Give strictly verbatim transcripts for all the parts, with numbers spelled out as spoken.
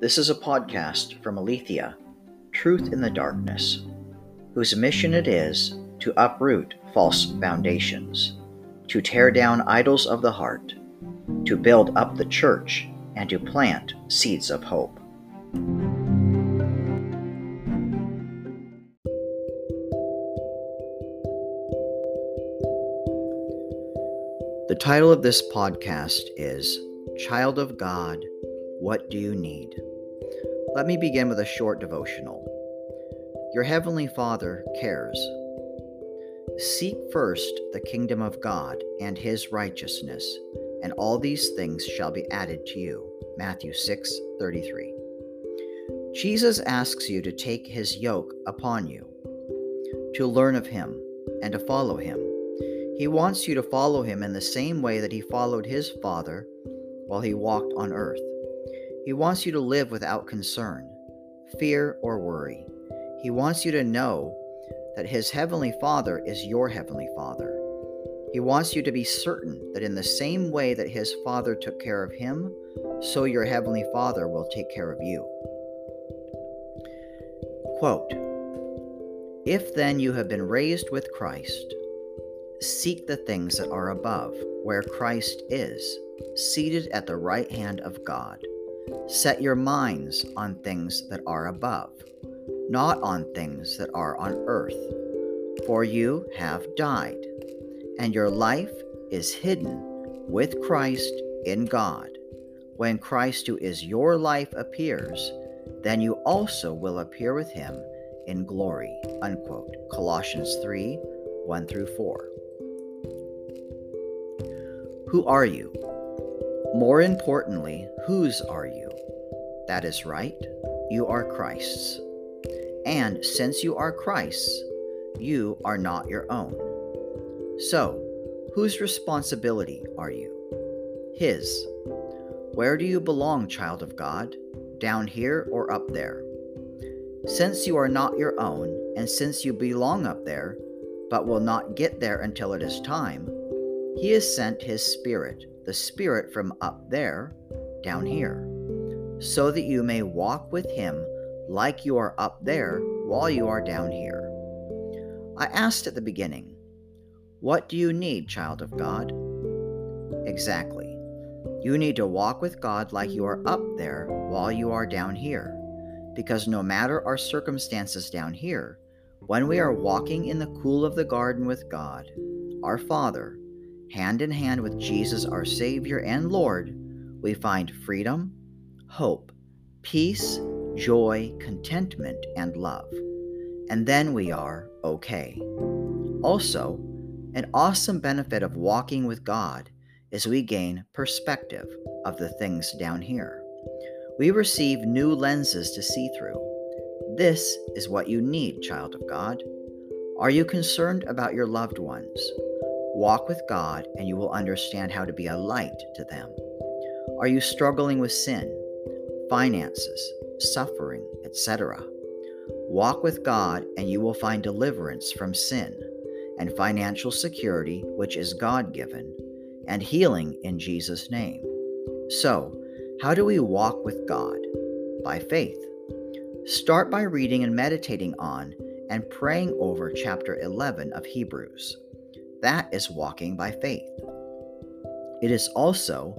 This is a podcast from Aletheia, Truth in the Darkness, whose mission it is to uproot false foundations, to tear down idols of the heart, to build up the church, and to plant seeds of hope. The title of this podcast is Child of God, What Do You Need? Let me begin with a short devotional. Your Heavenly Father cares. Seek first the kingdom of God and His righteousness, and all these things shall be added to you. Matthew six thirty-three. Jesus asks you to take His yoke upon you, to learn of Him, and to follow Him. He wants you to follow Him in the same way that He followed His Father while He walked on earth. He wants you to live without concern, fear, or worry. He wants you to know that His Heavenly Father is your Heavenly Father. He wants you to be certain that in the same way that His Father took care of Him, so your Heavenly Father will take care of you. Quote, "If then you have been raised with Christ, seek the things that are above, where Christ is, seated at the right hand of God. Set your minds on things that are above, not on things that are on earth. For you have died, and your life is hidden with Christ in God. When Christ, who is your life, appears, then you also will appear with Him in glory." Unquote. Colossians three, one through four. Who are you? More importantly, whose are you? That is right, you are Christ's. And since you are Christ's, you are not your own. So, whose responsibility are you? His. Where do you belong, child of God? Down here or up there? Since you are not your own, and since you belong up there, but will not get there until it is time, He has sent His Spirit, the Spirit from up there, down here, so that you may walk with Him like you are up there while you are down here. I asked at the beginning, what do you need, child of God? Exactly. You need to walk with God like you are up there while you are down here, because no matter our circumstances down here, when we are walking in the cool of the garden with God, our Father, hand in hand with Jesus, our Savior and Lord, we find freedom, hope, peace, joy, contentment, and love. And then we are okay. Also, an awesome benefit of walking with God is we gain perspective of the things down here. We receive new lenses to see through. This is what you need, child of God. Are you concerned about your loved ones? Walk with God, and you will understand how to be a light to them. Are you struggling with sin, finances, suffering, et cetera? Walk with God, and you will find deliverance from sin, and financial security, which is God-given, and healing in Jesus' name. So, how do we walk with God? By faith. Start by reading and meditating on and praying over chapter eleven of Hebrews. That is walking by faith. It is also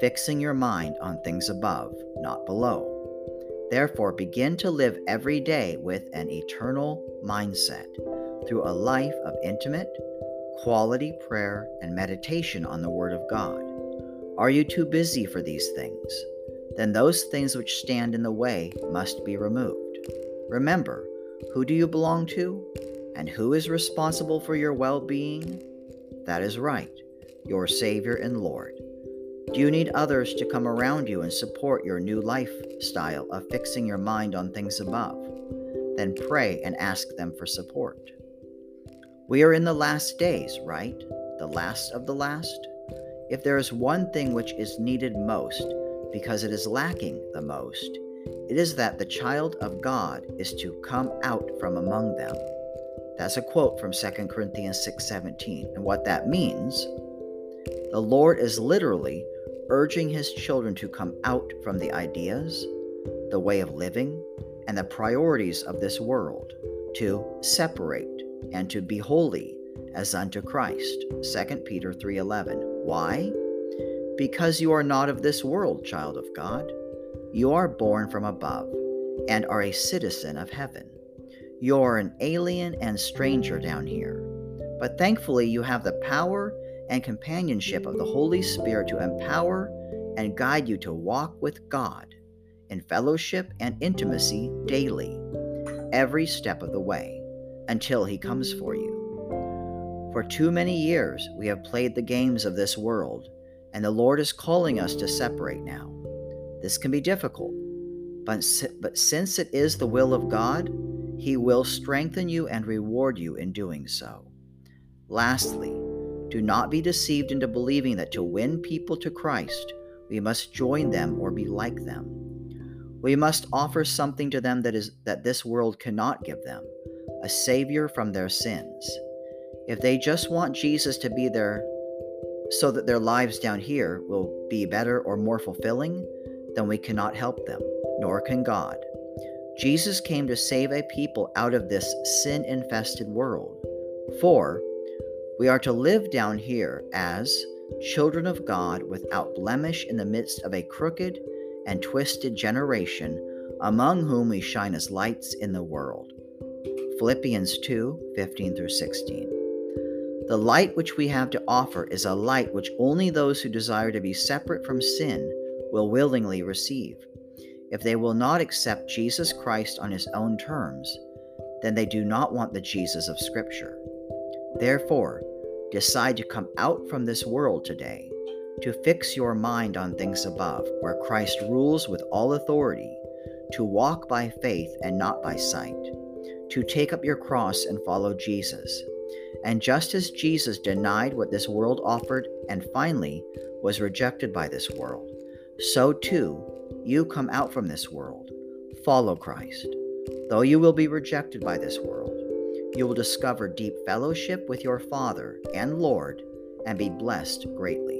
fixing your mind on things above, not below. Therefore, begin to live every day with an eternal mindset through a life of intimate, quality prayer and meditation on the Word of God. Are you too busy for these things? Then those things which stand in the way must be removed. Remember, who do you belong to? And who is responsible for your well-being? That is right, your Savior and Lord. Do you need others to come around you and support your new lifestyle of fixing your mind on things above? Then pray and ask them for support. We are in the last days, right? The last of the last? If there is one thing which is needed most, because it is lacking the most, it is that the child of God is to come out from among them. That's a quote from Second Corinthians six seventeen. And what that means, the Lord is literally urging His children to come out from the ideas, the way of living, and the priorities of this world, to separate and to be holy as unto Christ. Second Peter three eleven. Why? Because you are not of this world, child of God. You are born from above and are a citizen of heaven. You are an alien and stranger down here, but thankfully you have the power and companionship of the Holy Spirit to empower and guide you to walk with God in fellowship and intimacy daily, every step of the way, until He comes for you. For too many years we have played the games of this world, and the Lord is calling us to separate now. This can be difficult, but, but since it is the will of God, He will strengthen you and reward you in doing so. Lastly, do not be deceived into believing that to win people to Christ, we must join them or be like them. We must offer something to them that is that this world cannot give them, a savior from their sins. If they just want Jesus to be there so that their lives down here will be better or more fulfilling, then we cannot help them, nor can God. Jesus came to save a people out of this sin-infested world. For we are to live down here as children of God without blemish in the midst of a crooked and twisted generation, among whom we shine as lights in the world. Philippians two fifteen through sixteen. The light which we have to offer is a light which only those who desire to be separate from sin will willingly receive. If they will not accept Jesus Christ on His own terms, then they do not want the Jesus of Scripture. Therefore, decide to come out from this world today, to fix your mind on things above, where Christ rules with all authority, to walk by faith and not by sight, to take up your cross and follow Jesus. And just as Jesus denied what this world offered and finally was rejected by this world, so too you come out from this world. Follow Christ. Though you will be rejected by this world, you will discover deep fellowship with your Father and Lord and be blessed greatly.